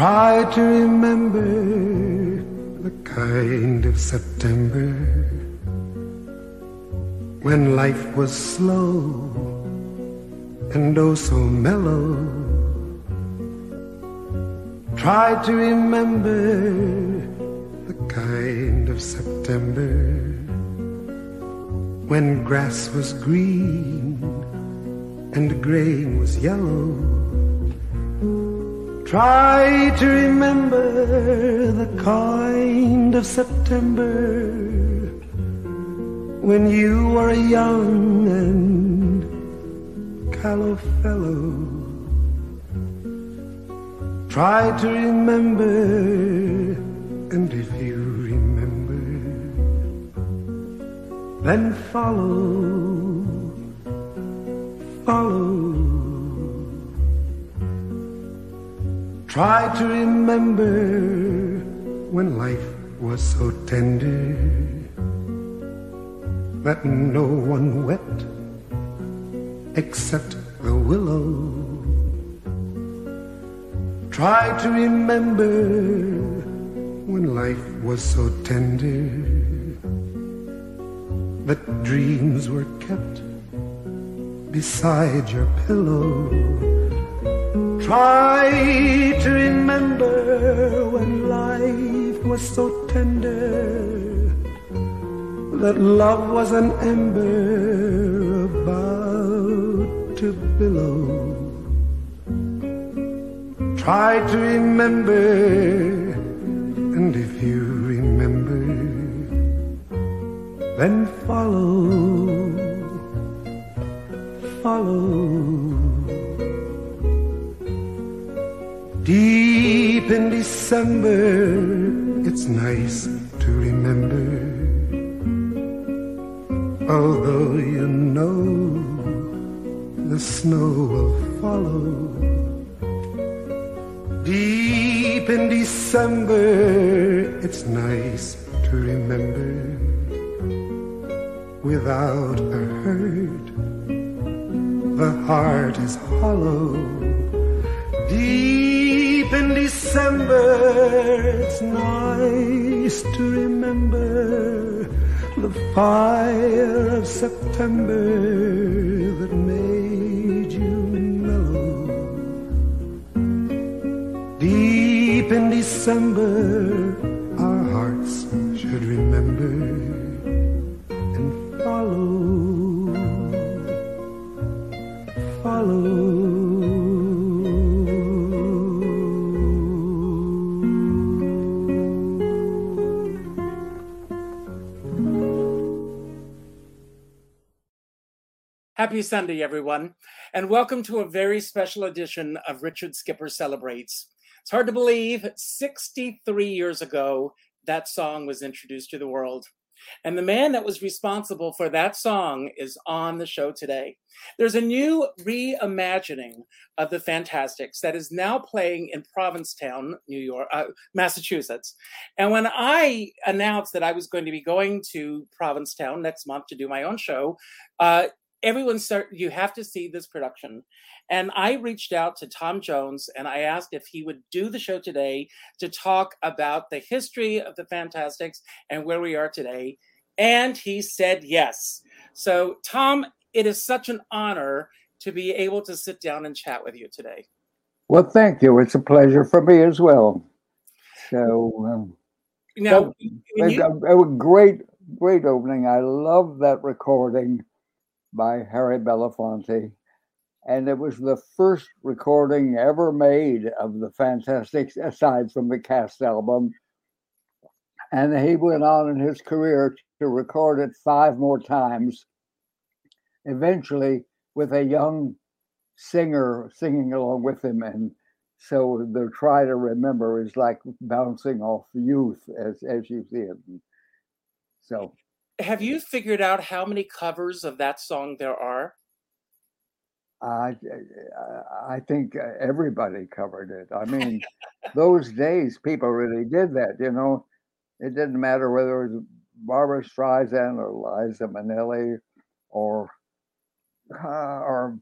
try to remember the kind of September when life was slow and oh so mellow. Try to remember the kind of September when grass was green and grain was yellow. Try to remember the kind of September when you were a young and callow fellow. Try to remember, and if you remember, then follow. Try to remember when life was so tender that no one wept except the willow. Try to remember when life was so tender that dreams were kept beside your pillow. Try to remember when life was so tender that love was an ember about to billow. Try to remember, and if you remember, then follow. Deep in December, it's nice to remember, although you know the snow will follow. Deep in December, it's nice to remember, without a hurt, the heart is hollow. Deep in December, it's nice to remember the fire of September that made you mellow. Deep in December, our hearts should remember and follow. Happy Sunday, everyone, and welcome to a very special edition of Richard Skipper Celebrates. It's hard to believe 63 years ago, that song was introduced to the world. And the man that was responsible for that song is on the show today. There's a new reimagining of The Fantasticks that is now playing in Provincetown, Massachusetts. And when I announced that I was going to be going to Provincetown next month to do my own show, everyone said, you have to see this production. And I reached out to Tom Jones and I asked if he would do the show today to talk about the history of The Fantasticks and where we are today. And he said yes. So, Tom, it is such an honor to be able to sit down and chat with you today. Well, thank you. It's a pleasure for me as well. So, now, a great opening. I love that recording by Harry Belafonte, and it was the first recording ever made of The Fantasticks, aside from the Cats album. And he went on in his career to record it 5 more times, eventually with a young singer singing along with him. And so the try to remember is like bouncing off youth as you see it. So, have you figured out how many covers of that song there are? I think everybody covered it. I mean, those days people really did that, you know. It didn't matter whether it was Barbara Streisand or Liza Minnelli or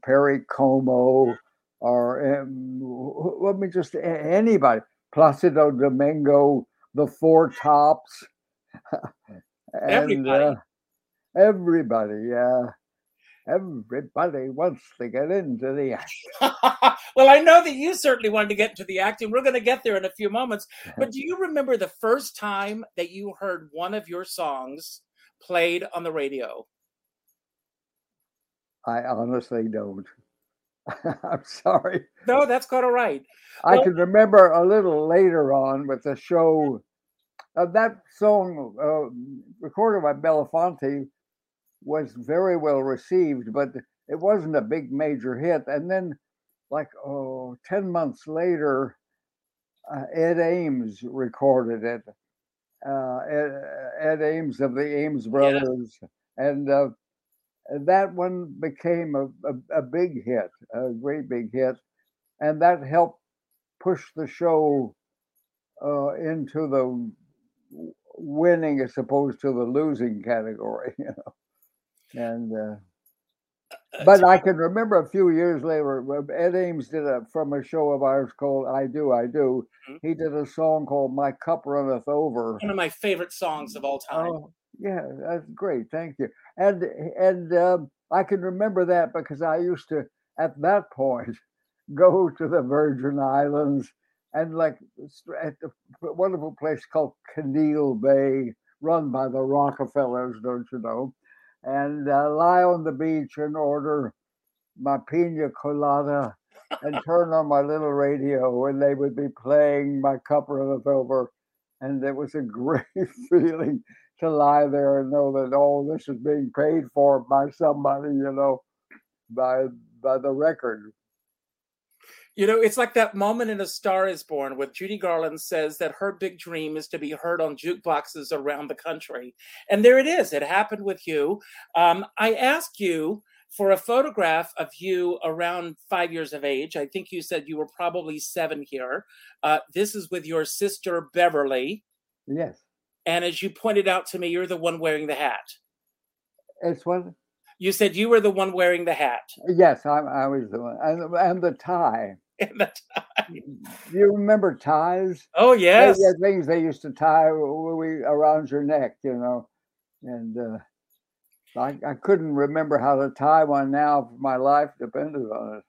Perry Como or let me just anybody. Placido Domingo, The Four Tops. And, everybody wants to get into the acting. Well, I know that you certainly wanted to get into the acting. We're going to get there in a few moments. But do you remember the first time that you heard one of your songs played on the radio? I honestly don't. I'm sorry. No, that's quite all right. Well, I can remember a little later on with the show of that song recorded by Belafonte was very well received, but it wasn't a big major hit. And then, 10 months later, Ed Ames recorded it. Ed Ames of the Ames Brothers. Yeah. And that one became a big hit, a great big hit. And that helped push the show into the winning as opposed to the losing category, you know. And but I can remember a few years later, Ed Ames did from a show of ours called I Do, I Do. Mm-hmm. He did a song called My Cup Runneth Over. One of my favorite songs of all time. Oh, yeah, that's great. Thank you. And I can remember that because I used to, at that point, go to the Virgin Islands and at the wonderful place called Caneal Bay, run by the Rockefellers, don't you know? And lie on the beach and order my pina colada and turn on my little radio, and they would be playing My Cup Runneth Over. And it was a great feeling to lie there and know that all this is being paid for by somebody, you know, by the record. You know, it's like that moment in A Star is Born where Judy Garland says that her big dream is to be heard on jukeboxes around the country. And there it is. It happened with you. I asked you for a photograph of you around 5 years of age. I think you said you were probably 7 here. This is with your sister, Beverly. Yes. And as you pointed out to me, you're the one wearing the hat. It's what? You said you were the one wearing the hat. Yes, I was the one. And the tie. In the tie. You remember ties? Oh, yes. Yeah, things they used to tie around your neck, you know. And I couldn't remember how to tie one now. My life depended on it.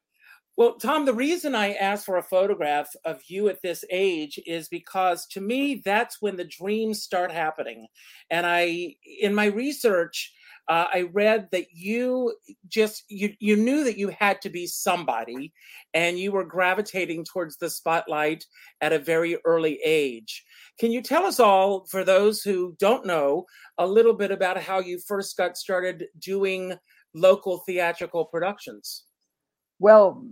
Well, Tom, the reason I asked for a photograph of you at this age is because, to me, that's when the dreams start happening. And in my research, I read that you knew that you had to be somebody, and you were gravitating towards the spotlight at a very early age. Can you tell us all, for those who don't know, a little bit about how you first got started doing local theatrical productions? Well,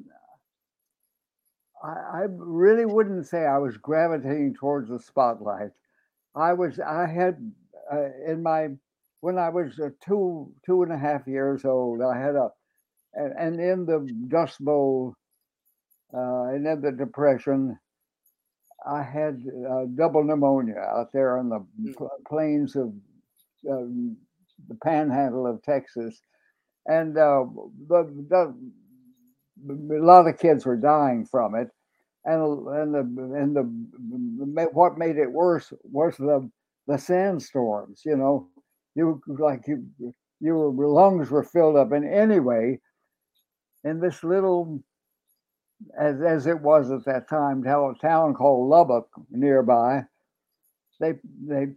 I really wouldn't say I was gravitating towards the spotlight. When I was 2.5 years old, I had and in the Dust Bowl and in the Depression, I had double pneumonia out there on the plains of the panhandle of Texas. And a lot of kids were dying from it. And what made it worse was the sandstorms, you know. Your lungs were filled up. And anyway, in this little, as it was at that time, town called Lubbock nearby, they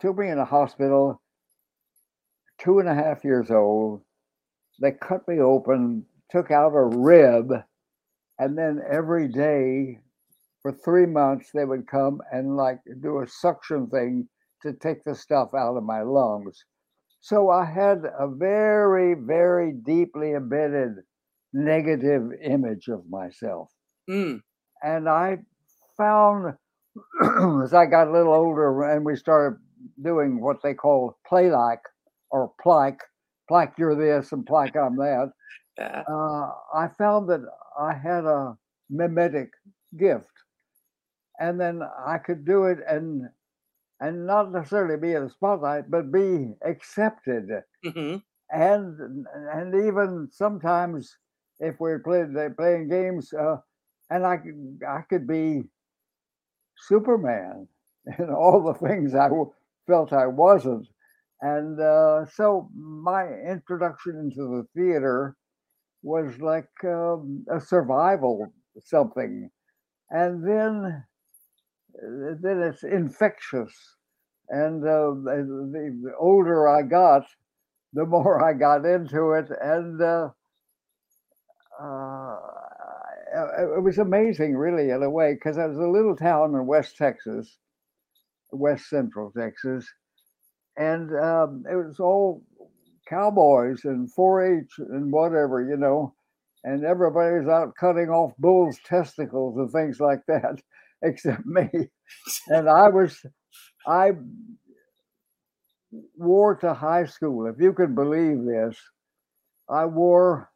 took me in the hospital, 2.5 years old. They cut me open, took out a rib, and then every day for 3 months, they would come and do a suction thing to take the stuff out of my lungs. So I had a very, very deeply embedded negative image of myself. Mm. And I found as I got a little older and we started doing what they call play-like or plike you're this and plike I'm that, I found that I had a mimetic gift. And then I could do it and not necessarily be in the spotlight, but be accepted. Mm-hmm. And even sometimes if we're playing games, and I could be Superman and all the things I felt I wasn't. And so my introduction into the theater was like a survival something. And then it's infectious. And the older I got, the more I got into it. And it was amazing, really, in a way, because it was a little town in West Texas, West Central Texas. And it was all cowboys and 4-H and whatever, you know, and everybody was out cutting off bulls' testicles and things like that, except me. And I wore to high school, if you can believe this, I wore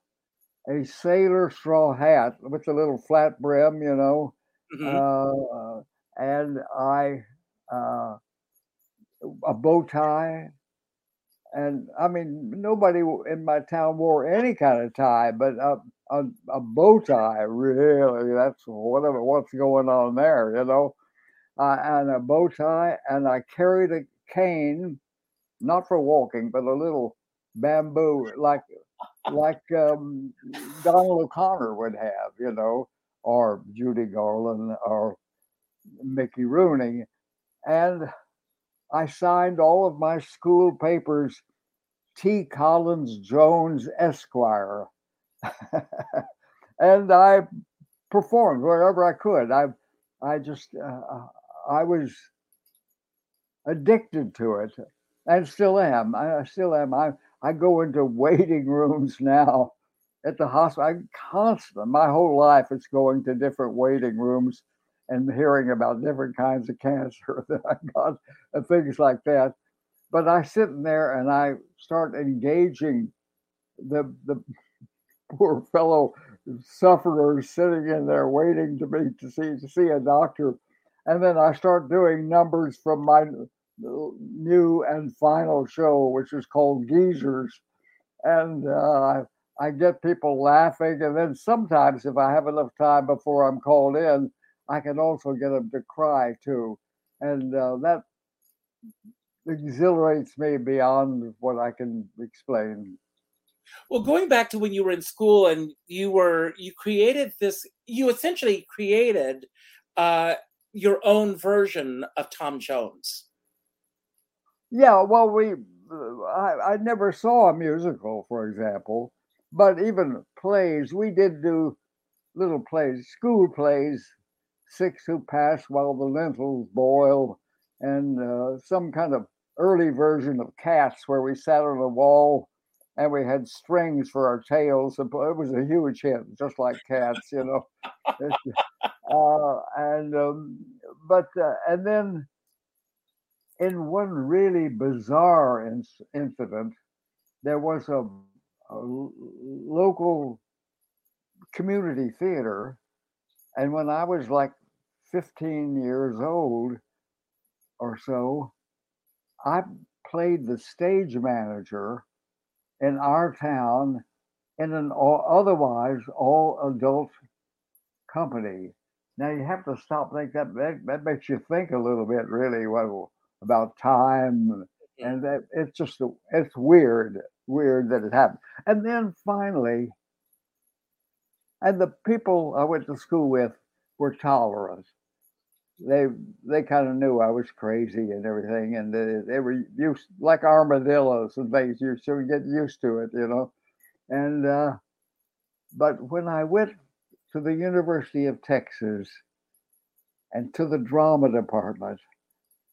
a sailor straw hat with a little flat brim, you know, mm-hmm. And a bow tie. And I mean, nobody in my town wore any kind of tie, but a bow tie, really, that's whatever, what's going on there, you know, and a bow tie. And I carried a cane, not for walking, but a little bamboo, like Donald O'Connor would have, you know, or Judy Garland or Mickey Rooney. And I signed all of my school papers, T. Collins Jones, Esquire. And I performed wherever I could. I just, I was addicted to it and still am. I go into waiting rooms now at the hospital. I'm constant, my whole life is going to different waiting rooms and hearing about different kinds of cancer that I got and things like that. But I sit in there and I start engaging the poor fellow sufferers sitting in there waiting to be to see a doctor. And then I start doing numbers from my new and final show, which is called Geezers. And I get people laughing. And then sometimes, if I have enough time before I'm called in, I can also get them to cry too. And that exhilarates me beyond what I can explain. Well, going back to when you were in school and you essentially created your own version of Tom Jones. Yeah, well, I never saw a musical, for example, but even plays, we did do little plays, school plays, Six Who Pass While the Lentils Boil, and some kind of early version of Cats where we sat on a wall and we had strings for our tails. It was a huge hit, just like Cats, you know. And then in one really bizarre incident, there was a local community theater. And when I was like 15 years old or so, I played the stage manager in our town in an otherwise all-adult company. Now, you have to stop and think that makes you think a little bit, really, about time. And that it's just, it's weird that it happened. And then finally, and the people I went to school with were tolerant. They kind of knew I was crazy and everything, and they were used, like armadillos and things. You should get used to it, you know. And but when I went to the University of Texas and to the drama department,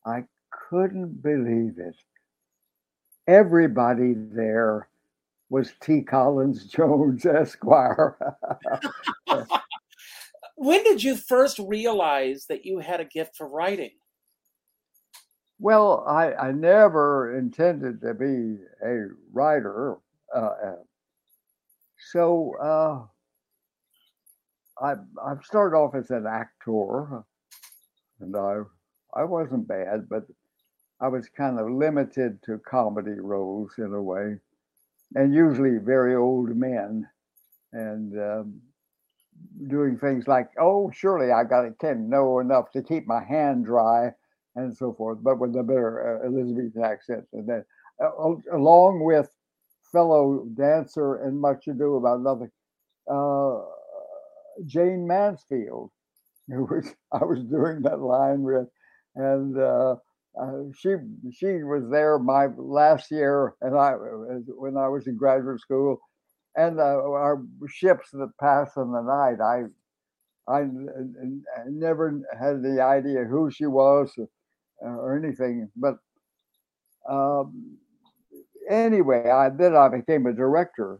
I couldn't believe it. Everybody there was T. Collins Jones, Esquire. When did you first realize that you had a gift for writing? Well, I never intended to be a writer. So I started off as an actor, and I wasn't bad, but I was kind of limited to comedy roles in a way. And usually very old men. And doing things like, oh, surely I got to know enough to keep my hand dry and so forth, but with a better Elizabethan accent. And then, along with fellow dancer and Much Ado About Nothing, Jane Mansfield, who I was doing that line with, and she was there my last year, and I when I was in graduate school, and our ships that pass in the night, I never had the idea who she was or anything, but anyway, then I became a director.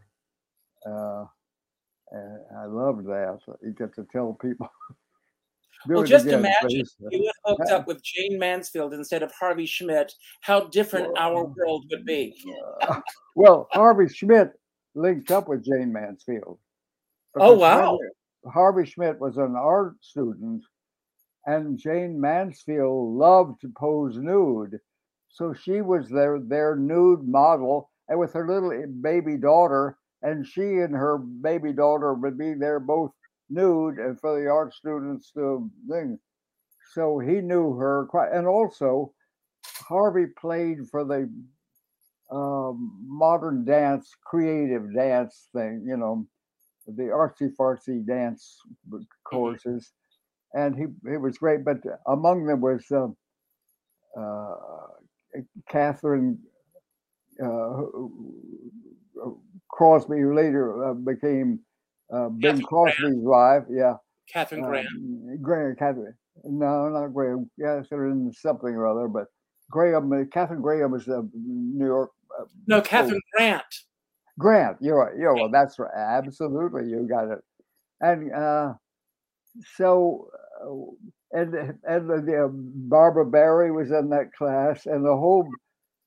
And I loved that. You get to tell people. Well, just again, imagine you had hooked up with Jane Mansfield instead of Harvey Schmidt. How different our world would be. Well, Harvey Schmidt linked up with Jane Mansfield. Oh, wow. Harvey Schmidt was an art student, and Jane Mansfield loved to pose nude. So she was their nude model, and with her little baby daughter, and she and her baby daughter would be there both nude and for the art students to thing. So he knew her quite. And also, Harvey played for the modern dance, creative dance thing, you know, the artsy-fartsy dance courses. And he was great. But among them was Catherine Crosby, who later became Ben Crosby's wife. Yeah, Catherine Graham. Graham, Catherine. No, not Graham. Catherine something or other, but Graham. Catherine Graham was a New York. No, Catherine Grant. Grant, you're right. Yeah, well, that's right. Absolutely, you got it. And so Barbara Barry was in that class, and the whole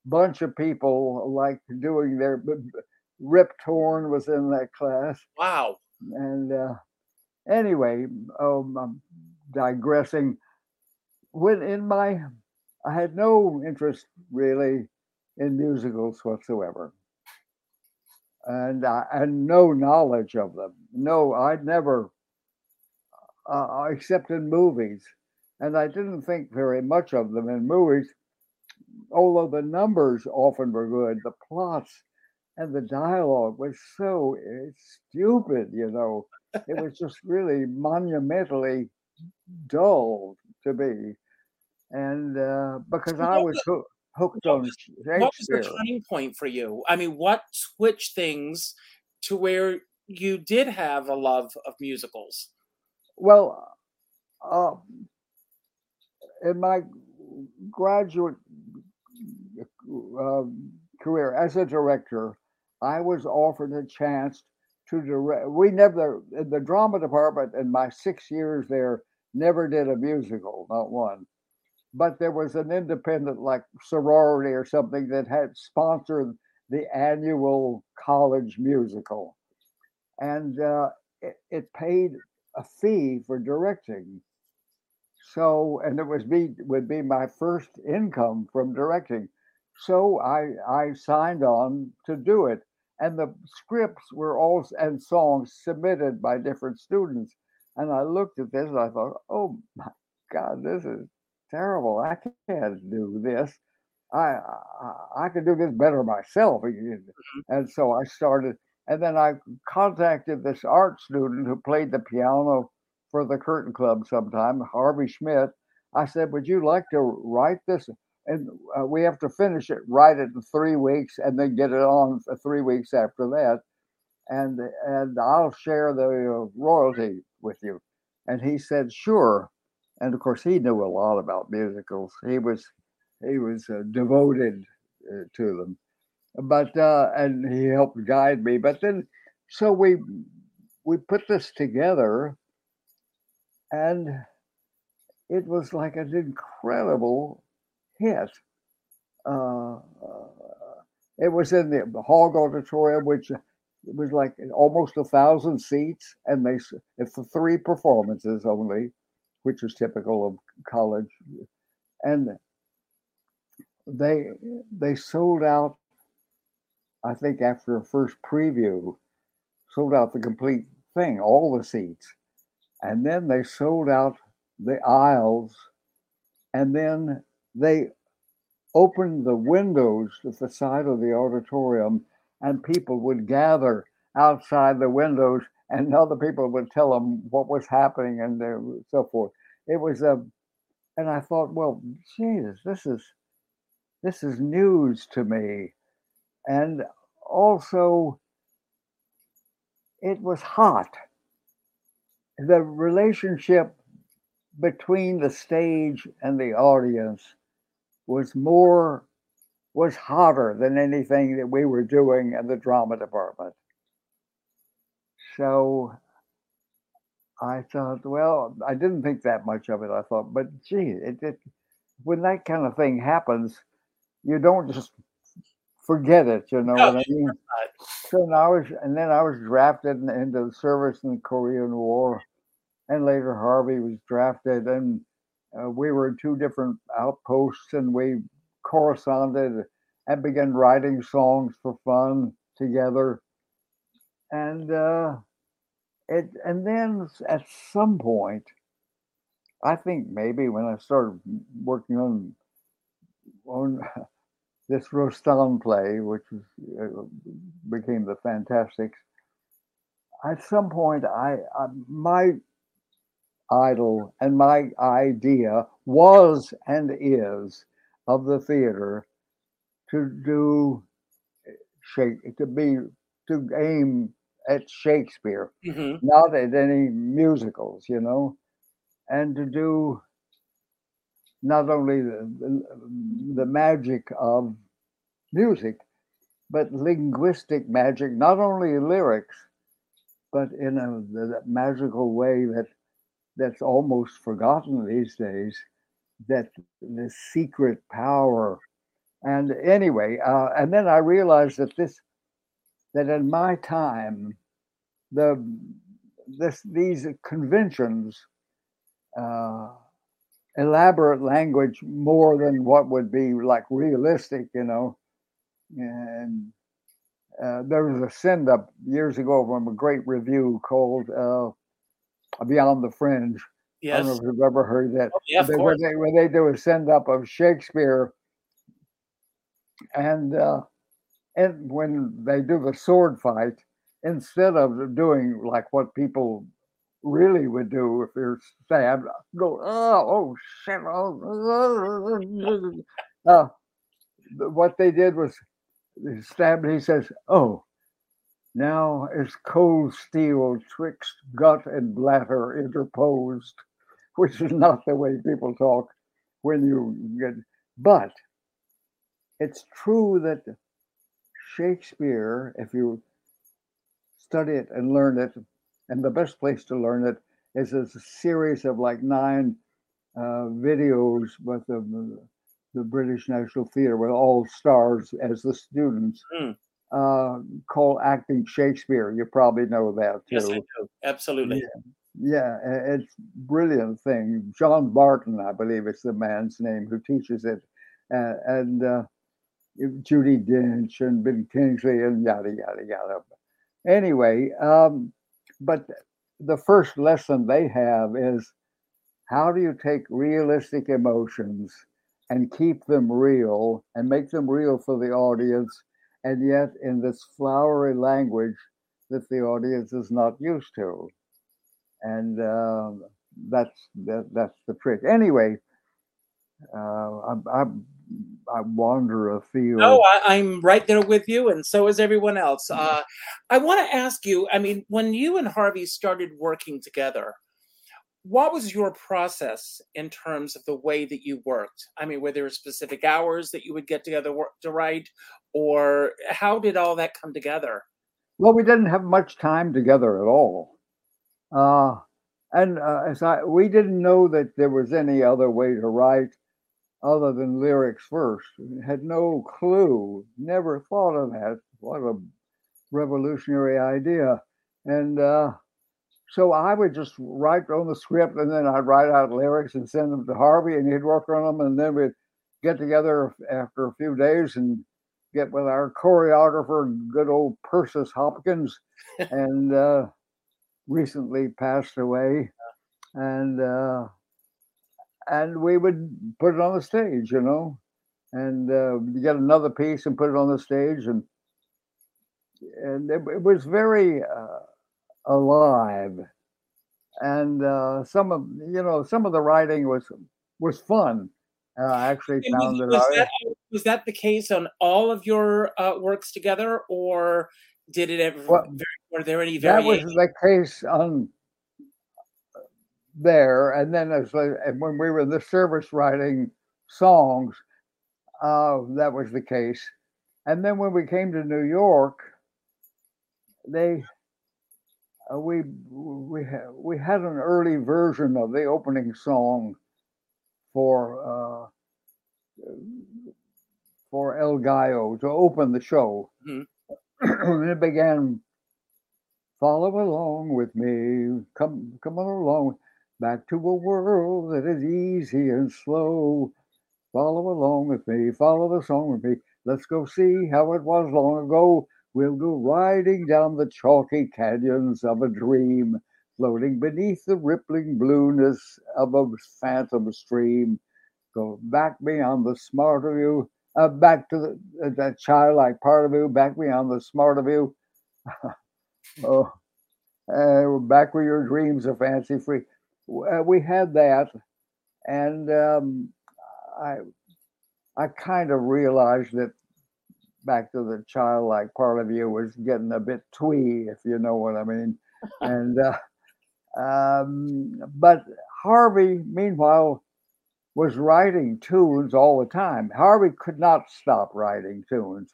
bunch of people like doing their. Rip Torn was in that class. Wow. And anyway, I'm digressing. I had no interest really in musicals whatsoever, and no knowledge of them. No, I'd never, except in movies, and I didn't think very much of them in movies. Although the numbers often were good, the plots. And the dialogue was so stupid, you know. It was just really monumentally dull to me. And because I was hooked on Shakespeare. What was the turning point for you? I mean, what switched things to where you did have a love of musicals? Well, in my graduate career as a director, I was offered a chance to direct. We never, in the drama department in my 6 years there, never did a musical, not one. But there was an independent, like sorority or something, that had sponsored the annual college musical. And it paid a fee for directing. So, and it would be my first income from directing. So I signed on to do it. And the scripts were all and songs submitted by different students. And I looked at this and I thought, oh my God, this is terrible. I can't do this. I could do this better myself. And so I started. And then I contacted this art student who played the piano for the Curtain Club sometime, Harvey Schmidt. I said, would you like to write this? And we have to finish it, write it in 3 weeks, and then get it on for 3 weeks after that. And I'll share the royalty with you. And he said, sure. And of course, he knew a lot about musicals. He was devoted to them. But and he helped guide me. But then, so we put this together, and it was like an incredible. Hit. It was in the Hog Auditorium, which was like almost 1,000 seats, and it's for 3 performances only, which was typical of college. And they sold out, I think after a first preview, sold out the complete thing, all the seats. And then they sold out the aisles, and then they opened the windows at the side of the auditorium, and people would gather outside the windows, and other people would tell them what was happening and so forth. It was and I thought, well, Jesus, this is news to me. And also, it was hot. The relationship between the stage and the audience was hotter than anything that we were doing in the drama department. So I thought, well, I didn't think that much of it. I thought, but gee, when that kind of thing happens, you don't just forget it, you know what I mean? So then I was drafted into the service in the Korean War, and later Harvey was drafted, and we were in two different outposts, and we corresponded and began writing songs for fun together. And then at some point, I think maybe when I started working on this Rostand play, which became The Fantasticks, at some point my idol and my idea was and is of the theater to aim at Shakespeare, mm-hmm. not at any musicals, you know, and to do not only the magic of music, but linguistic magic, not only lyrics, but in the magical way that's almost forgotten these days, that the secret power. And anyway, and then I realized that in my time, these conventions elaborate language more than what would be like realistic, you know. And there was a send-up years ago from a great review called Beyond the Fringe. Yes. I don't know if you've ever heard that. Oh, yeah, of course. Where they do a send-up of Shakespeare, and when they do the sword fight, instead of doing like what people really would do if you're stabbed, go, oh shit. Oh. What they did was they stabbed, and he says, "Oh, now is cold steel 'twixt gut and bladder interposed," which is not the way people talk when you get. But it's true that Shakespeare, if you study it and learn it, and the best place to learn it is a series of like 9 videos with the British National Theatre with all stars as the students, called Acting Shakespeare. You probably know that too. Yes, I do. Absolutely. Yeah, it's a brilliant thing. John Barton, I believe it's the man's name who teaches it. And Judy Dench and Ben Kingsley and yada, yada, yada. Anyway, but the first lesson they have is, how do you take realistic emotions and keep them real and make them real for the audience, and yet in this flowery language that the audience is not used to? And that's the trick. Anyway, I wander afield. No, I'm right there with you, and so is everyone else. I want to ask you, I mean, when you and Harvey started working together, what was your process in terms of the way that you worked? I mean, were there specific hours that you would get together to write, or how did all that come together? Well, we didn't have much time together at all. We didn't know that there was any other way to write other than lyrics first. Had no clue, never thought of that. What a revolutionary idea. And so I would just write on the script, and then I'd write out lyrics and send them to Harvey, and he'd work on them, and then we'd get together after a few days and get with our choreographer, good old Persis Hopkins, and recently passed away. and we would put it on the stage, you know, and you get another piece and put it on the stage, and it was very alive, and some of the writing was fun. I actually found it out. Was that the case on all of your works together, or did it ever? Well, were there any variations? That was the case on there, and then when we were in the service writing songs, that was the case. And then when we came to New York, we had an early version of the opening song for El Gallo to open the show. Mm-hmm. It began, follow along with me, come on along, back to a world that is easy and slow. Follow along with me, follow the song with me, let's go see how it was long ago. We'll go riding down the chalky canyons of a dream, floating beneath the rippling blueness of a phantom stream. Go back beyond the smart of you, back to that childlike part of you, back beyond the smart of you, back where your dreams are fancy free. We had that, and I kind of realized that back to the childlike part of you was getting a bit twee, if you know what I mean. And but Harvey, meanwhile, was writing tunes all the time. Harvey could not stop writing tunes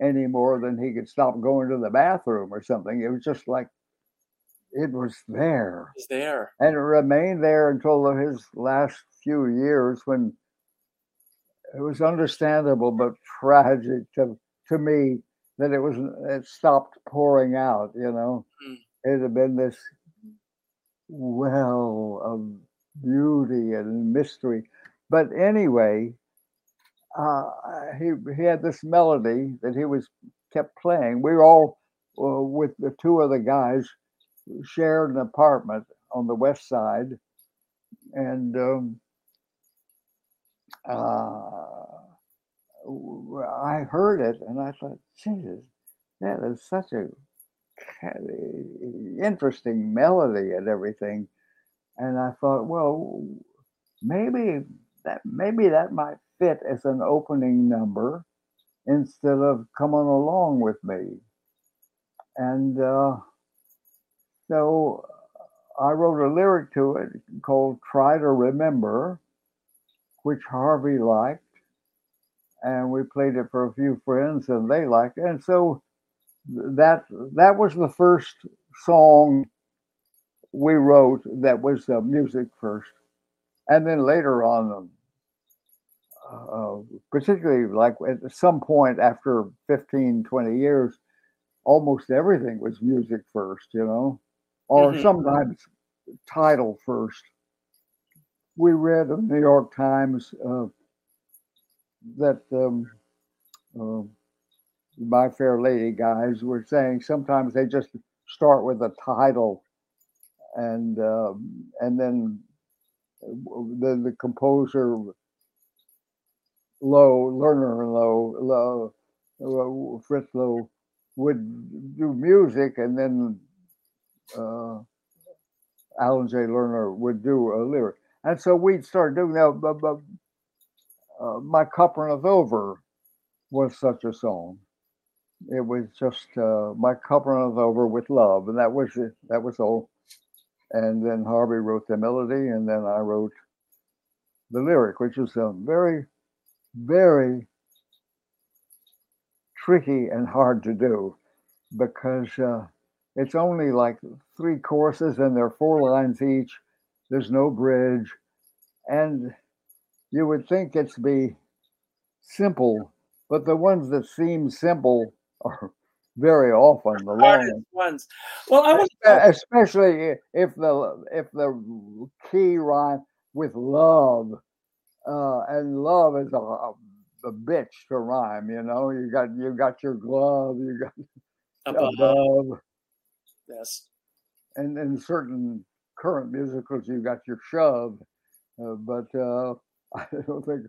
any more than he could stop going to the bathroom or something. It was just like it was there. It was there. And it remained there until his last few years, when it was understandable but tragic to me that it stopped pouring out, you know. Mm. It had been this well of beauty and mystery. But anyway, he had this melody that he kept playing. We all, with the two other guys, shared an apartment on the west side. And I heard it, and I thought, Jesus, that is such a interesting melody and everything. And I thought, well, maybe that might fit as an opening number instead of "Come On Along with Me." And so I wrote a lyric to it called "Try to Remember," which Harvey liked, and we played it for a few friends, and they liked it. And so that was the first song we wrote that was music first. And then later on, particularly like at some point after 15, 20 years, almost everything was music first, you know, or mm-hmm. sometimes title first. We read in the New York Times that My Fair Lady guys were saying sometimes they just start with a title, and then the composer Fritz Lowe would do music, and then Alan J. Lerner would do a lyric. And so we'd start doing that. My Cup Runneth Over was such a song. It was just My Cup Runneth Over with love, and that was it. That was all. And then Harvey wrote the melody, and then I wrote the lyric, which is a very, very tricky and hard to do, because it's only like three courses, and there are four lines each. There's no bridge. And you would think it's be simple, but the ones that seem simple are very often the longest ones. Well, I was especially if the key rhyme with love, and love is a bitch to rhyme. You know, you got your glove, you got above. Yes, and in certain current musicals, you've got your shove, but I don't think,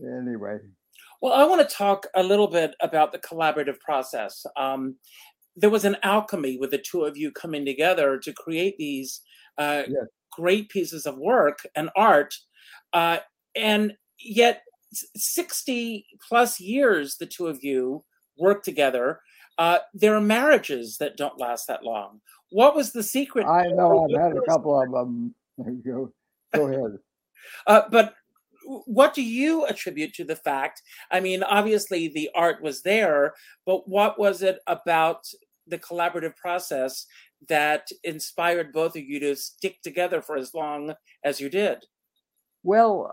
anyway. Well, I want to talk a little bit about the collaborative process. There was an alchemy with the two of you coming together to create these great pieces of work and art. And yet 60 plus years, the two of you work together. There are marriages that don't last that long. What was the secret? I know, I've had a couple of them. Go ahead. But what do you attribute to the fact? I mean, obviously the art was there, but what was it about the collaborative process that inspired both of you to stick together for as long as you did? Well,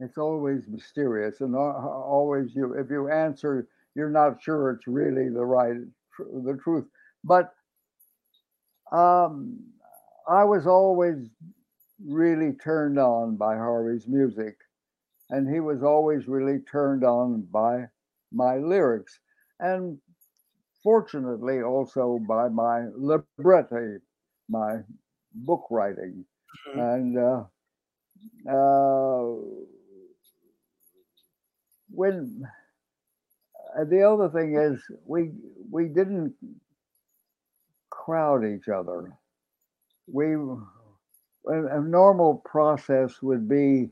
it's always mysterious, and always if you answer, you're not sure it's really the truth. But I was always really turned on by Harvey's music, and he was always really turned on by my lyrics, and fortunately also by my libretti, my book writing. Mm-hmm. And when the other thing is, we didn't crowd each other. A normal process would be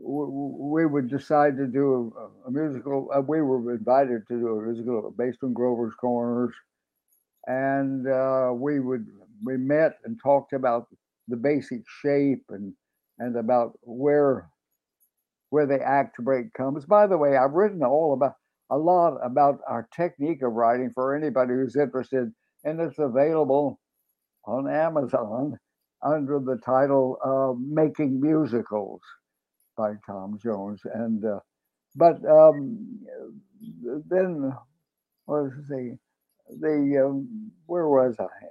we would decide to do a musical. We were invited to do a musical based on Grover's Corners, and we met and talked about the basic shape and about where the act break comes. By the way, I've written a lot about our technique of writing for anybody who's interested, and it's available on Amazon under the title Making Musicals by Tom Jones. And then what was the where was I?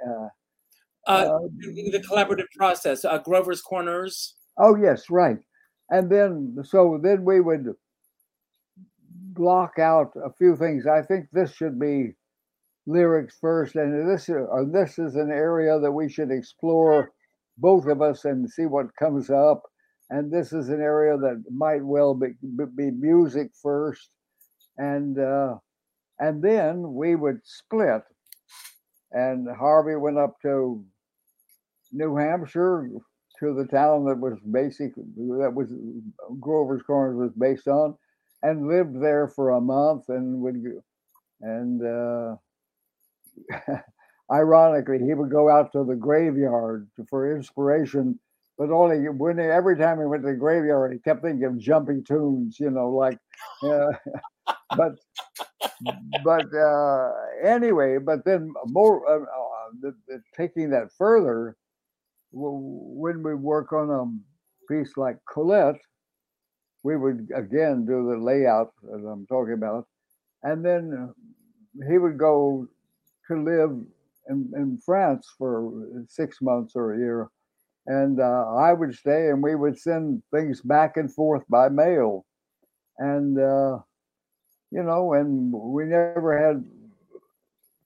The collaborative process, Grover's Corners. Oh yes, right. And then we would block out a few things. I think this should be lyrics first, and this is an area that we should explore, both of us, and see what comes up. And this is an area that might well be music first, and then we would split. And Harvey went up to New Hampshire, to the town that was Grover's Corners was based on, and lived there for a month, ironically, he would go out to the graveyard for inspiration. But every time he went to the graveyard, he kept thinking of jumpy tunes, But then more taking that further, when we work on a piece like Colette, we would again do the layout that I'm talking about, and then he would go to live in France for 6 months or a year, and I would stay, and we would send things back and forth by mail, and and we never had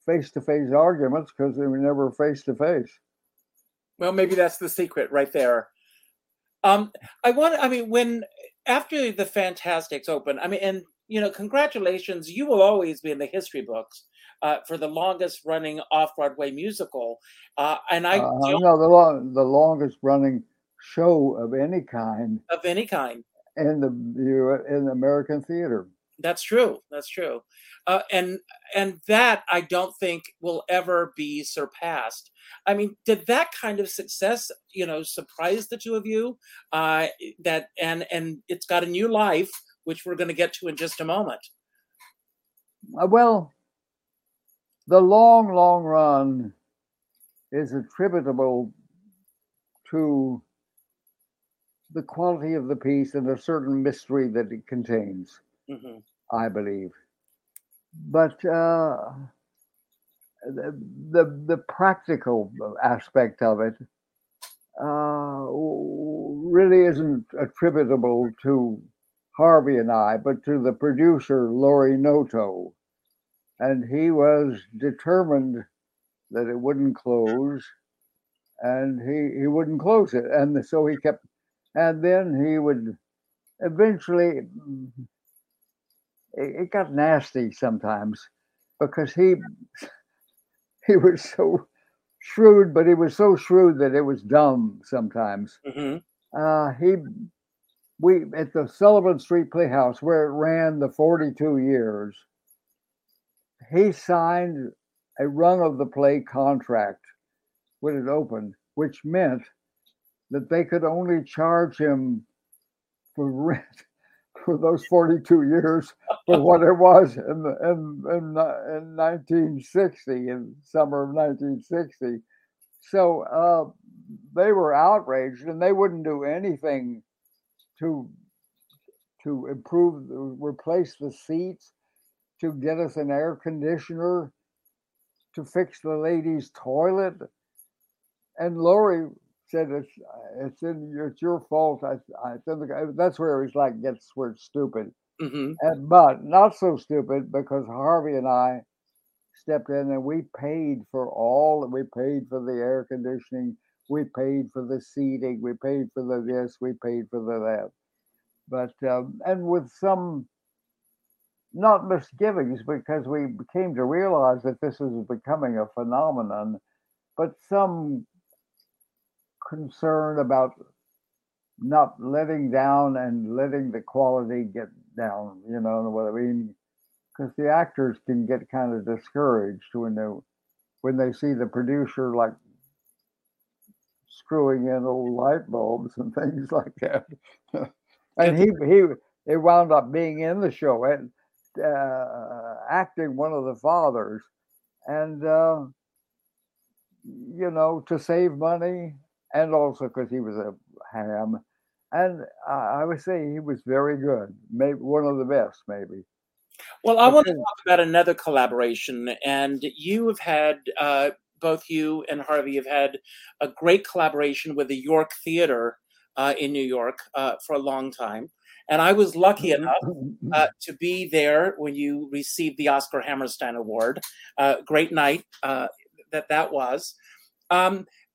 face-to-face arguments because they were never face-to-face. Well, maybe that's the secret right there. After the Fantasticks opened, congratulations, you will always be in the history books for the longest running off-Broadway musical. The longest running show of any kind. Of any kind. In the American theater. That's true. That's true. And that I don't think will ever be surpassed. I mean, did that kind of success, surprise the two of you? That it's got a new life, which we're going to get to in just a moment. Well, the long, long run is attributable to the quality of the piece and a certain mystery that it contains. Mm-hmm. I believe, but the practical aspect of it really isn't attributable to Harvey and I, but to the producer Laurie Noto, And he was determined that it wouldn't close, and he wouldn't close it. And so he kept, and then he would eventually, it got nasty sometimes because he was so shrewd, but he was so shrewd that it was dumb sometimes. Mm-hmm. We at the Sullivan Street Playhouse, where it ran the 42 years, he signed a run of the play contract when it opened, which meant that they could only charge him for rent for those 42 years for what it was in 1960, in summer of 1960. So they were outraged, and they wouldn't do anything to improve, replace the seats, to get us an air conditioner, to fix the ladies' toilet. And Laurie said, it's your fault. That's where he's like, gets where it's stupid. Mm-hmm. But not so stupid, because Harvey and I stepped in and we paid for all. We paid for the air conditioning. We paid for the seating. We paid for the this. We paid for the that. But, and with some, not misgivings, because we came to realize that this is becoming a phenomenon, but some concern about not letting down and letting the quality get down, you know what I mean? Because the actors can get kind of discouraged when they see the producer like screwing in old light bulbs and things like that. And he wound up being in the show and acting one of the fathers, and to save money, and also because he was a ham, and I would say he was very good, maybe one of the best, maybe. Well, I want to talk about another collaboration, and you have had both you and Harvey have had a great collaboration with the York Theater in New York for a long time. And I was lucky enough to be there when you received the Oscar Hammerstein Award. Great night that was.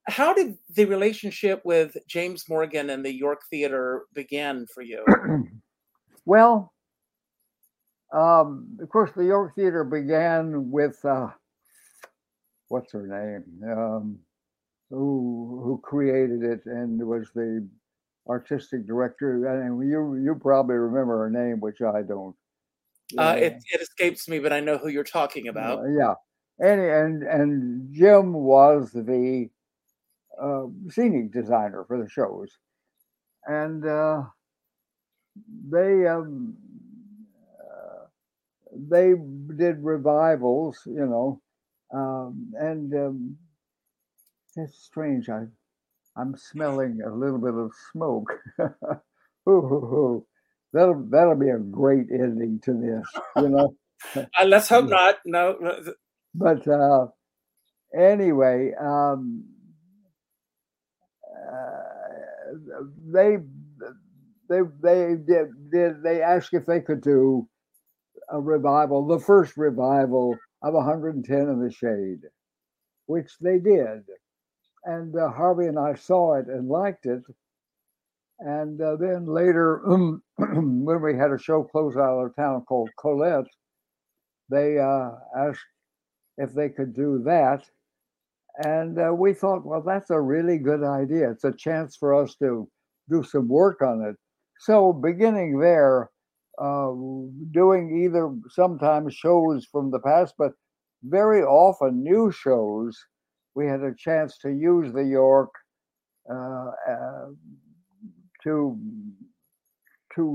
How did the relationship with James Morgan and the York Theater begin for you? Well, of course, the York Theater began with, what's her name? Who created it and was the artistic director, and you probably remember her name, which I don't. It escapes me, but I know who you're talking about. And Jim was the scenic designer for the shows, and they did revivals, and it's strange. I'm smelling a little bit of smoke. Ooh, that'll be a great ending to this, Let's hope not. No. But anyway, they asked if they could do a revival, the first revival of 110 in the Shade, which they did. And Harvey and I saw it and liked it. And then later, when we had a show close out of town called Colette, they asked if they could do that. And we thought, well, that's a really good idea. It's a chance for us to do some work on it. So beginning there, doing either sometimes shows from the past, but very often new shows. We had a chance to use the York to do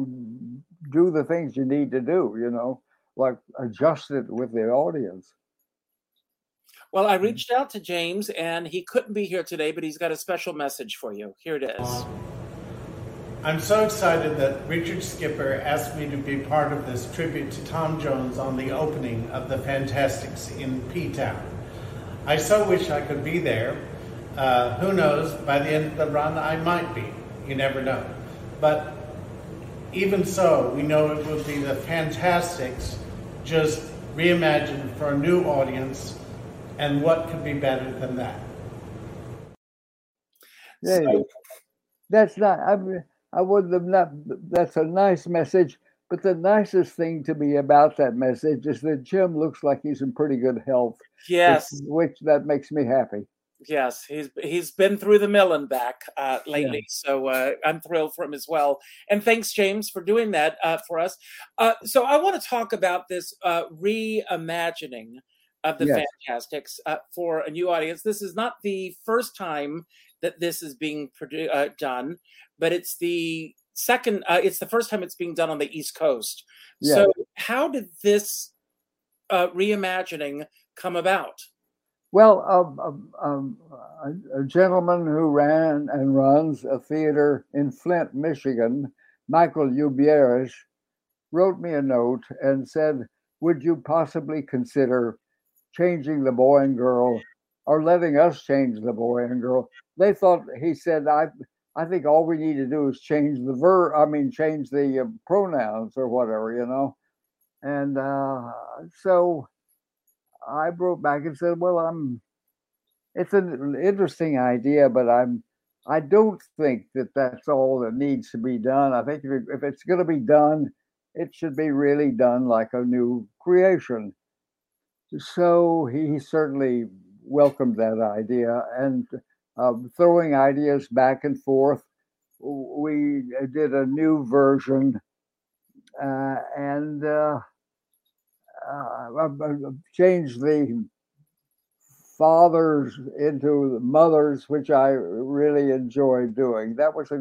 the things you need to do, like adjust it with the audience. Well, I reached out to James, and he couldn't be here today, but he's got a special message for you. Here it is. I'm so excited that Richard Skipper asked me to be part of this tribute to Tom Jones on the opening of The Fantasticks in P-Town. I so wish I could be there. Who knows, by the end of the run, I might be. You never know. But even so, we know it would be the Fantastics just reimagined for a new audience, and what could be better than that? So, that's not, I wouldn't have not, that's a nice message, but the nicest thing to me about that message is that Jim looks like he's in pretty good health. Yes. Which that makes me happy. Yes, he's been through the mill and back lately, yeah. So I'm thrilled for him as well. And thanks, James, for doing that for us. So I want to talk about this reimagining of the Fantastics for a new audience. This is not the first time that this is being done, but it's the second. It's the first time it's being done on the East Coast. Yeah. So how did this reimagining come about? Well, a gentleman who ran and runs a theater in Flint, Michigan, Michael Ubieres, wrote me a note and said, would you possibly consider changing the boy and girl or letting us change the boy and girl? They thought, he said, I think all we need to do is change the change the pronouns or whatever, you know. And so I wrote back and said, well, it's an interesting idea, but I don't think that that's all that needs to be done. I think if it's going to be done, it should be really done like a new creation. So he certainly welcomed that idea. And throwing ideas back and forth, we did a new version changed the fathers into the mothers, which I really enjoyed doing. That was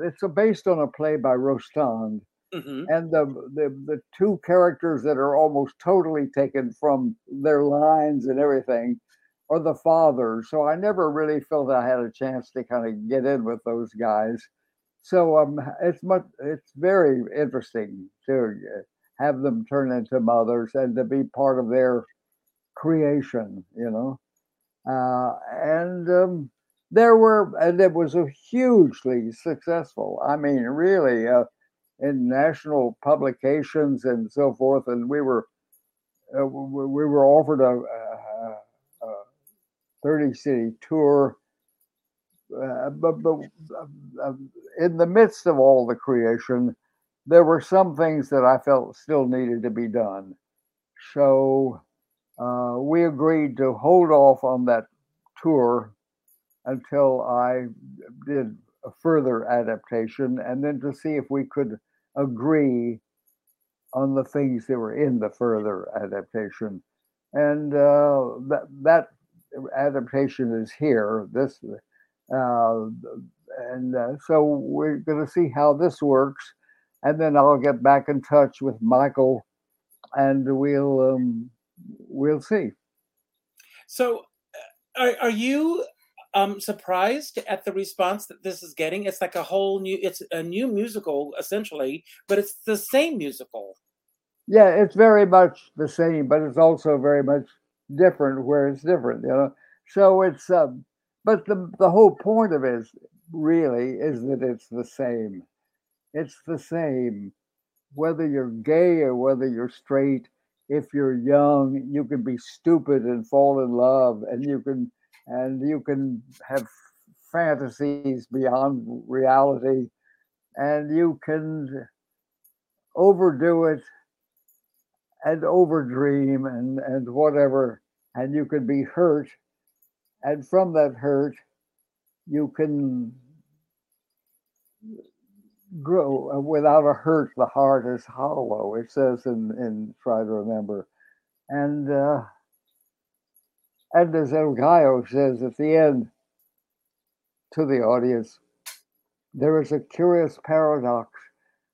it's based on a play by Rostand, mm-hmm. and the two characters that are almost totally taken from their lines and everything are the fathers. So I never really felt I had a chance to kind of get in with those guys. So it's very interesting to have them turn into mothers and to be part of their creation, you know. And it was a hugely successful. I mean, really, in national publications and so forth. And we were offered a 30-city tour. But in the midst of all the creation, there were some things that I felt still needed to be done. So we agreed to hold off on that tour until I did a further adaptation, and then to see if we could agree on the things that were in the further adaptation. And that adaptation is here. So we're going to see how this works. And then I'll get back in touch with Michael, and we'll see. So, are you surprised at the response that this is getting? It's like it's a new musical essentially, but it's the same musical. Yeah, it's very much the same, but it's also very much different where it's different, you know. So it's but the whole point of it is that it's the same. It's the same, whether you're gay or whether you're straight. If you're young, you can be stupid and fall in love, and you can have fantasies beyond reality, and you can overdo it and overdream and whatever, and you can be hurt, and from that hurt, you can grow. Without a hurt, the heart is hollow, it says in Try to Remember. And as El Gallo says at the end to the audience, there is a curious paradox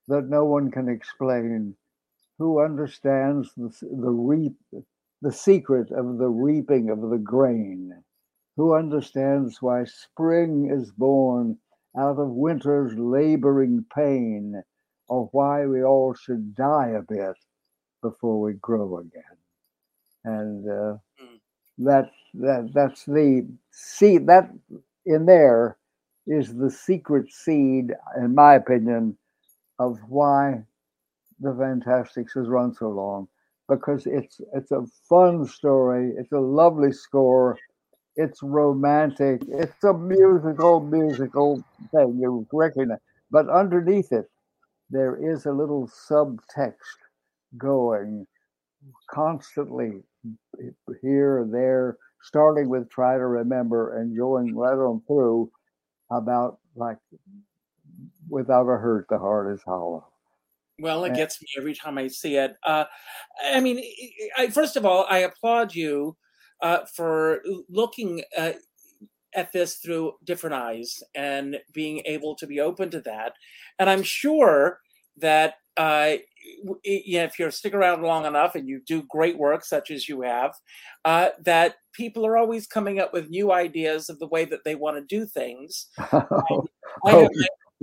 that no one can explain. Who understands the secret of the reaping of the grain? Who understands why spring is born out of winter's laboring pain, or why we all should die a bit before we grow again? And that's the seed that in there is the secret seed, in my opinion, of why the Fantastics has run so long. because it's a fun story. It's a lovely score. It's romantic. It's a musical thing. You recognize, but underneath it, there is a little subtext going constantly here and there, starting with Try to Remember and going right on through about like Without a Hurt, the Heart is Hollow. Well, it gets me every time I see it. I mean, first of all, I applaud you for looking at this through different eyes and being able to be open to that. And I'm sure that if you stick around long enough and you do great work such as you have, that people are always coming up with new ideas of the way that they want to do things.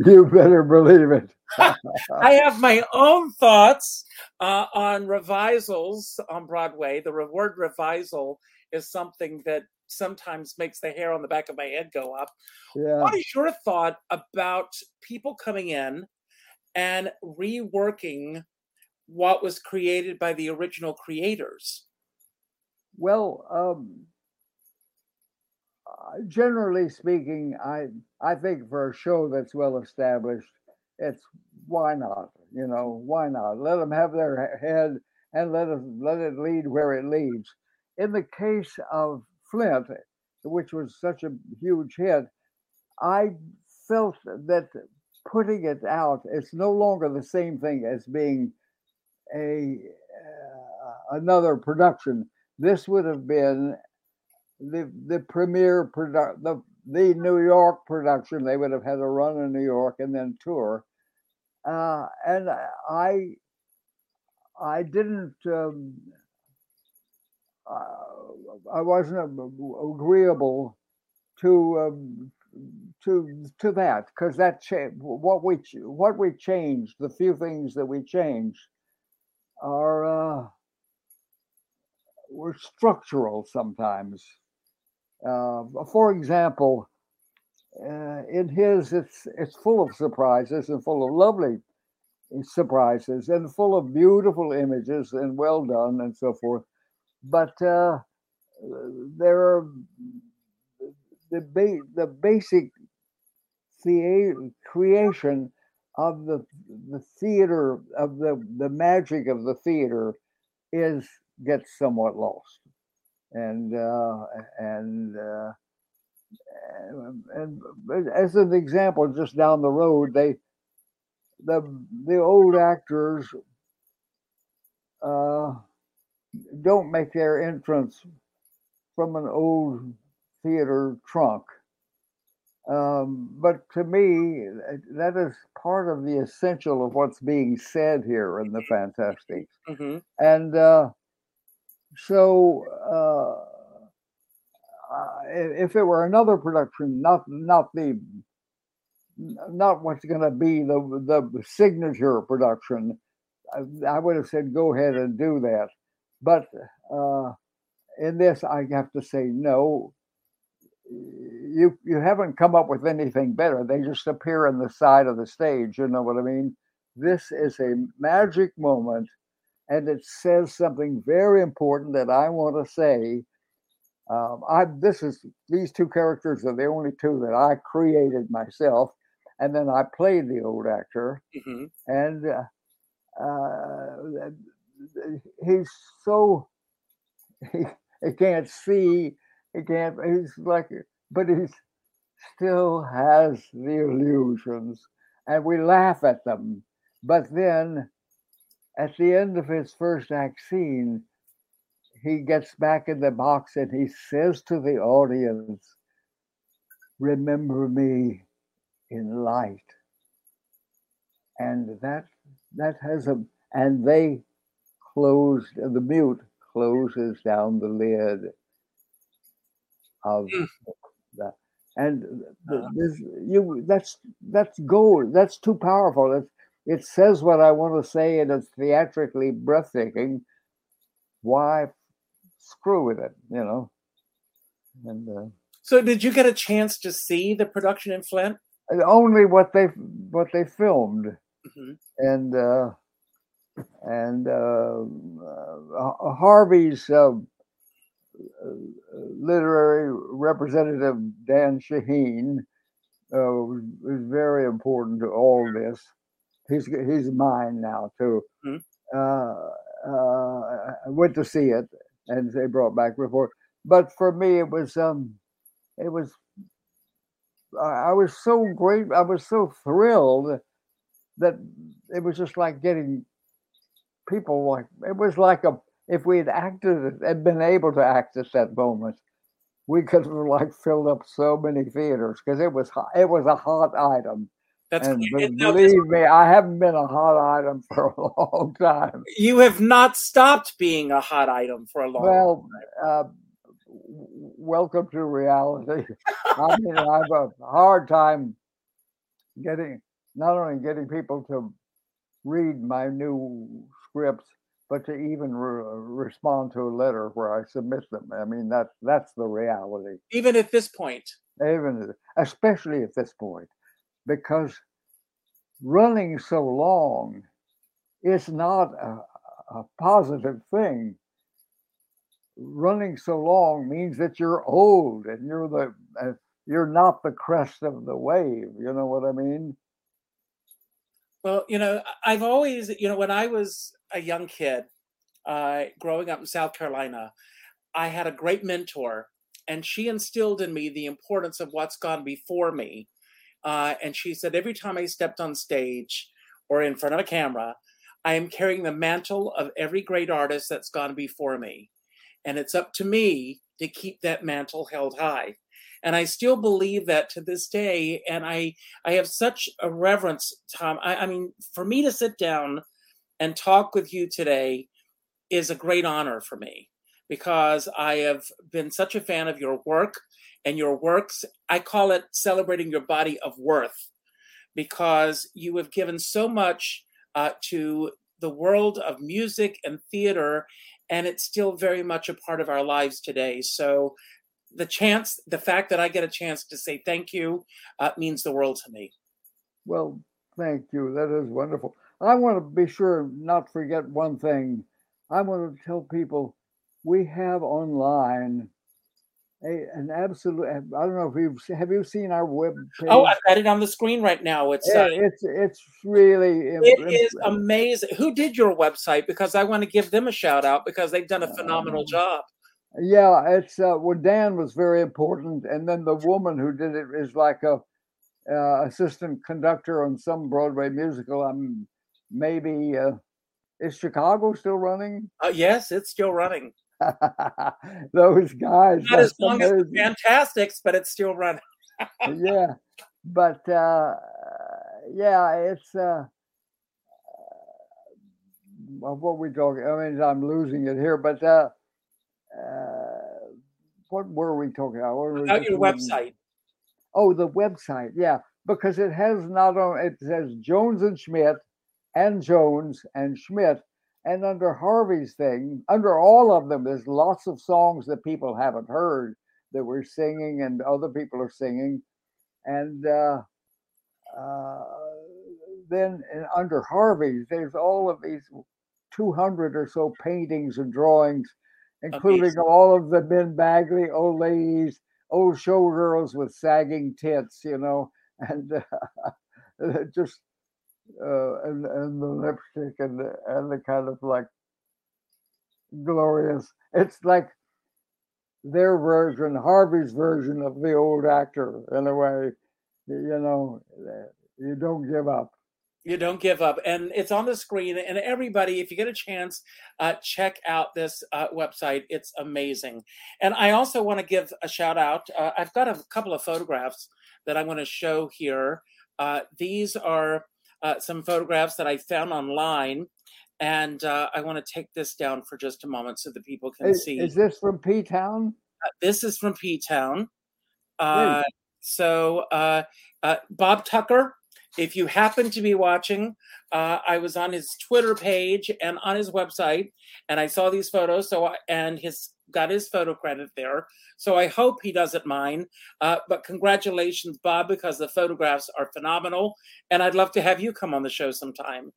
You better believe it. I have my own thoughts on revisals on Broadway. The word revisal is something that sometimes makes the hair on the back of my head go up. Yeah. What is your thought about people coming in and reworking what was created by the original creators? Well, generally speaking, I think for a show that's well established, it's why not? You know, why not? Let them have their head and let it lead where it leads. In the case of Flint, which was such a huge hit, I felt that putting it out, it's no longer the same thing as being another production. This would have been the premier product, the New York production. They would have had a run in New York and then tour. And I didn't, I wasn't agreeable to that, because that what we changed, the few things that we changed are were structural sometimes. For example, in his, it's full of surprises and full of lovely surprises and full of beautiful images and well done and so forth. But there are the basic creation of the theater, of the magic of the theater gets somewhat lost. And as an example, just down the road, the old actors don't make their entrance from an old theater trunk. But to me, that is part of the essential of what's being said here in The Fantasticks. Mm-hmm. And if it were another production, not what's going to be the signature production, I would have said go ahead and do that. But in this, I have to say no. You haven't come up with anything better. They just appear on the side of the stage. You know what I mean? This is a magic moment, and it says something very important that I want to say. These two characters are the only two that I created myself, and then I played the old actor, mm-hmm. and he's so he can't see. He's like, but he still has the illusions, and we laugh at them. But then, at the end of his first act scene, he gets back in the box and he says to the audience, "Remember me in light." And that has a, and they close, the mute closes down the lid of that, and that's gold. That's too powerful. It says what I want to say, and it's theatrically breathtaking. Why screw with it, you know? And so, did you get a chance to see the production in Flint? Only what they filmed, mm-hmm. and And Harvey's literary representative, Dan Shaheen, was very important to all this. He's mine now, too. Mm-hmm. I went to see it, and they brought back report. But for me, it was. I was so great. I was so thrilled that it was just like getting people like it was like a if we had acted and been able to act at that moment, we could have like filled up so many theaters because it was a hot item. That's and believe me, I haven't been a hot item for a long time. You have not stopped being a hot item for a long time. Welcome to reality. I mean, I have a hard time not only getting people to read my new scripts, but to even respond to a letter where I submit them. I mean, that's the reality. Even at this point. Especially at this point, because running so long is not a positive thing. Running so long means that you're old and you're not the crest of the wave. You know what I mean? Well, I've always, when I was a young kid growing up in South Carolina, I had a great mentor, and she instilled in me the importance of what's gone before me. And she said, every time I stepped on stage or in front of a camera, I am carrying the mantle of every great artist that's gone before me. And it's up to me to keep that mantle held high. And I still believe that to this day. And I have such a reverence, Tom. I mean, for me to sit down and talk with you today is a great honor for me because I have been such a fan of your work and your works. I call it celebrating your body of worth because you have given so much to the world of music and theater, and it's still very much a part of our lives today. So the fact that I get a chance to say thank you means the world to me. Well, thank you. That is wonderful. I want to be sure not to forget one thing. I want to tell people we have online an absolute. I don't know if have you seen our web page? Oh, I've got it on the screen right now. It's really is amazing. Who did your website? Because I want to give them a shout out because they've done a phenomenal job. Yeah, it's Dan was very important, and then the woman who did it is like a assistant conductor on some Broadway musical. Is Chicago still running? Yes, it's still running. Those guys. Not as long as the Fantastics, but it's still running. Yeah, but it's what we talking. I mean, I'm losing it here, but what were we talking about? About your website. Oh, the website, yeah, because it has not only it says Jones and Schmidt, and Jones and Schmidt. And under Harvey's thing, under all of them, there's lots of songs that people haven't heard that we're singing and other people are singing. And then under Harvey's, there's all of these 200 or so paintings and drawings, including all of the Ben Bagley, old ladies, old showgirls with sagging tits, and just... and the lipstick and the kind of like glorious. It's like their version, Harvey's version of the old actor in a way. You don't give up. You don't give up, and it's on the screen. And everybody, if you get a chance, check out this website. It's amazing. And I also want to give a shout out. I've got a couple of photographs that I want to show here. These are. Some photographs that I found online, and I want to take this down for just a moment so that people can see. Is this from P-Town? This is from P-Town. Bob Tucker, if you happen to be watching, I was on his Twitter page and on his website, and I saw these photos. And his got his photo credit there. So I hope he doesn't mind. But congratulations, Bob, because the photographs are phenomenal. And I'd love to have you come on the show sometime.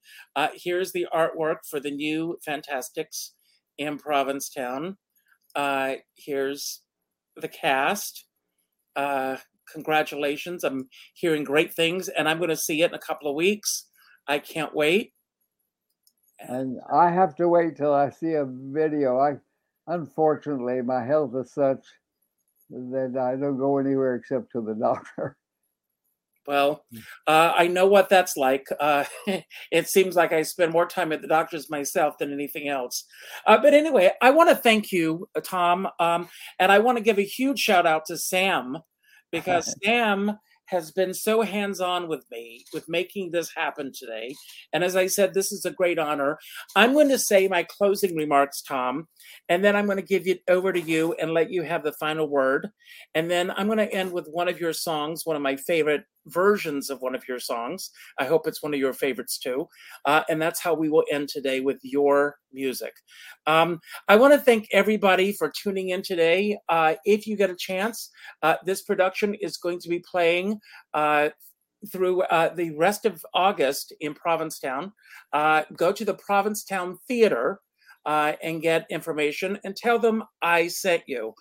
Here's the artwork for the new Fantasticks in Provincetown. Here's the cast. Congratulations. I'm hearing great things, and I'm going to see it in a couple of weeks. I can't wait. And I have to wait till I see a video. Unfortunately, my health is such that I don't go anywhere except to the doctor. Well, I know what that's like. It seems like I spend more time at the doctor's myself than anything else. But anyway, I want to thank you, Tom. And I want to give a huge shout out to Sam, because Sam has been so hands-on with me with making this happen today. And as I said, this is a great honor. I'm going to say my closing remarks, Tom, and then I'm going to give it over to you and let you have the final word. And then I'm going to end with one of your songs, one of my favorite versions of one of your songs. I hope it's one of your favorites too. And that's how we will end today, with your music. I want to thank everybody for tuning in today. If you get a chance, this production is going to be playing through the rest of August in Provincetown. Go to the Provincetown Theater and get information, and tell them I sent you.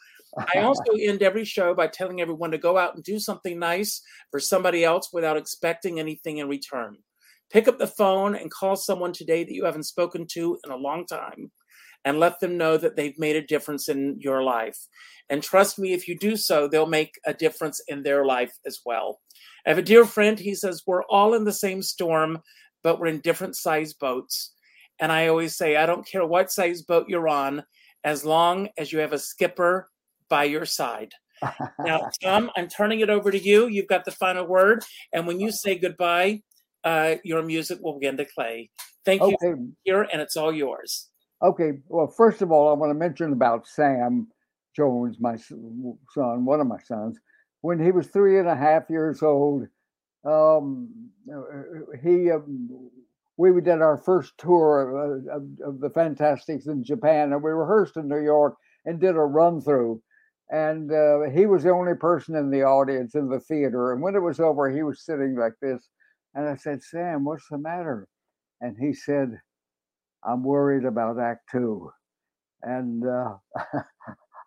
I also end every show by telling everyone to go out and do something nice for somebody else without expecting anything in return. Pick up the phone and call someone today that you haven't spoken to in a long time, and let them know that they've made a difference in your life. And trust me, if you do so, they'll make a difference in their life as well. I have a dear friend. He says, we're all in the same storm, but we're in different size boats. And I always say, I don't care what size boat you're on, as long as you have a skipper by your side. Now, Tom, I'm turning it over to you. You've got the final word. And when you say goodbye, your music will begin to play. Thank you for being here, and it's all yours. Okay. Well, first of all, I want to mention about Sam Jones, my son, one of my sons. When he was 3.5 years old, we did our first tour of the Fantastics in Japan, and we rehearsed in New York and did a run-through. And he was the only person in the audience in the theater. And when it was over, he was sitting like this. And I said, Sam, what's the matter? And he said, I'm worried about Act Two. And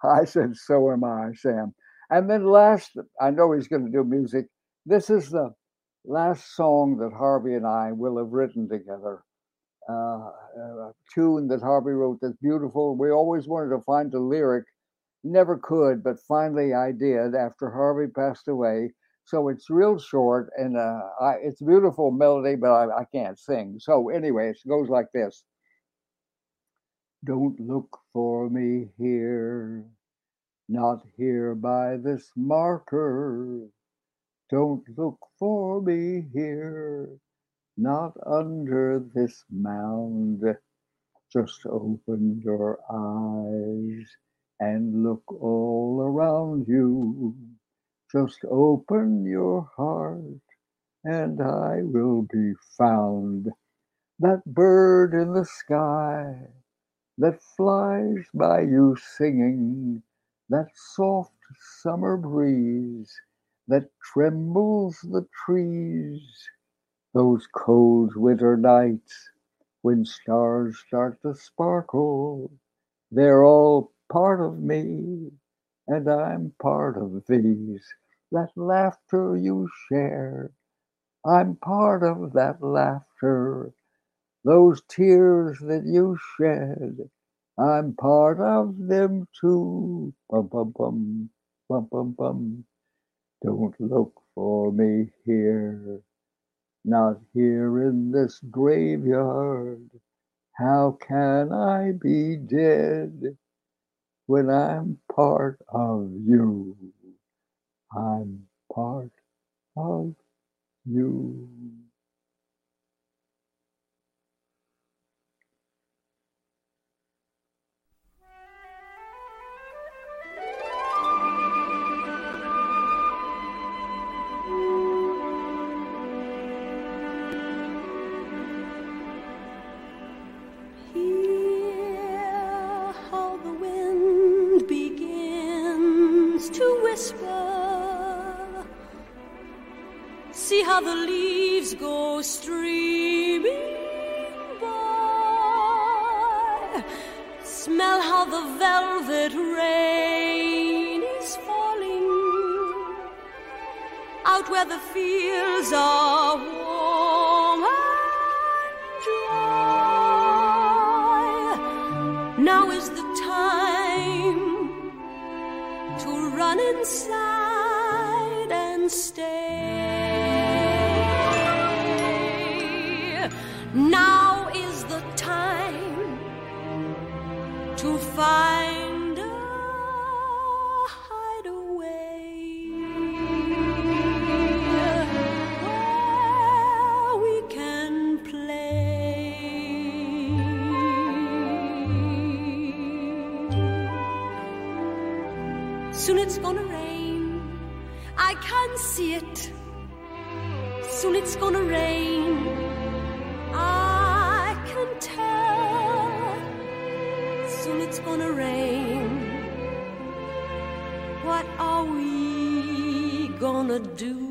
I said, so am I, Sam. And then last, I know he's going to do music. This is the last song that Harvey and I will have written together. A tune that Harvey wrote that's beautiful. We always wanted to find the lyric. Never could, but finally I did after Harvey passed away. So it's real short, and it's a beautiful melody, but I can't sing. So anyway, it goes like this. Don't look for me here, not here by this marker. Don't look for me here, not under this mound. Just open your eyes and look all around you. Just open your heart, and I will be found. That bird in the sky that flies by you singing, that soft summer breeze that trembles the trees, those cold winter nights when stars start to sparkle, they're all part of me, and I'm part of these. That laughter you share, I'm part of that laughter. Those tears that you shed, I'm part of them too. Bum, bum, bum, bum, bum, bum. Don't look for me here, not here in this graveyard. How can I be dead when I'm part of you? I'm part of you. See how the leaves go streaming by. Smell how the velvet rain is falling. Out where the fields are warm and dry. Now is the time to run inside and stay. Now is the time to find a hideaway where we can play. Soon it's gonna rain, I can see it. Soon it's gonna rain, I can tell. Soon it's gonna rain. What are we gonna do?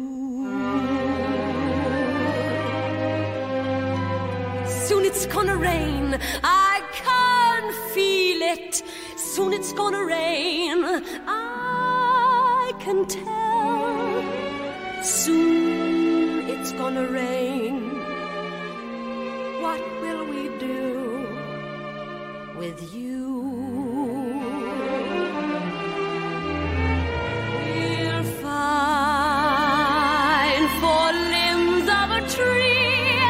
Soon it's gonna rain, I can feel it. Soon it's gonna rain, I can tell. Soon it's gonna rain. What will we do with you? We'll find four limbs of a tree.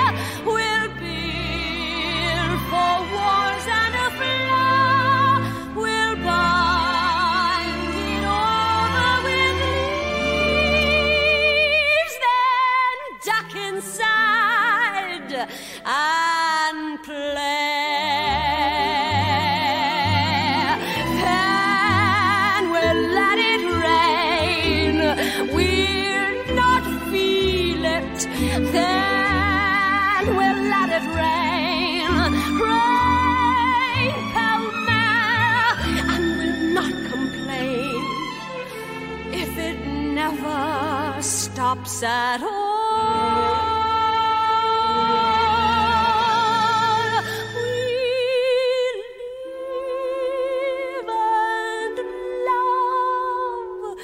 We'll build four walls and a floor. We'll bind it over with leaves. Then duck inside and play. And we'll let it rain. We'll not feel it. Then we'll let it rain. Rain, pell-mell. And we'll not complain if it never stops at all. We'll live and love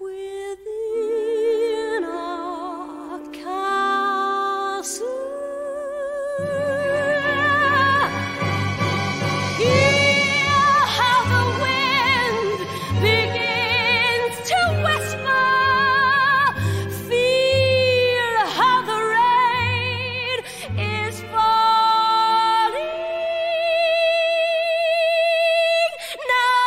within our castle. Hear how the wind begins to whisper. Feel how the rain is falling now.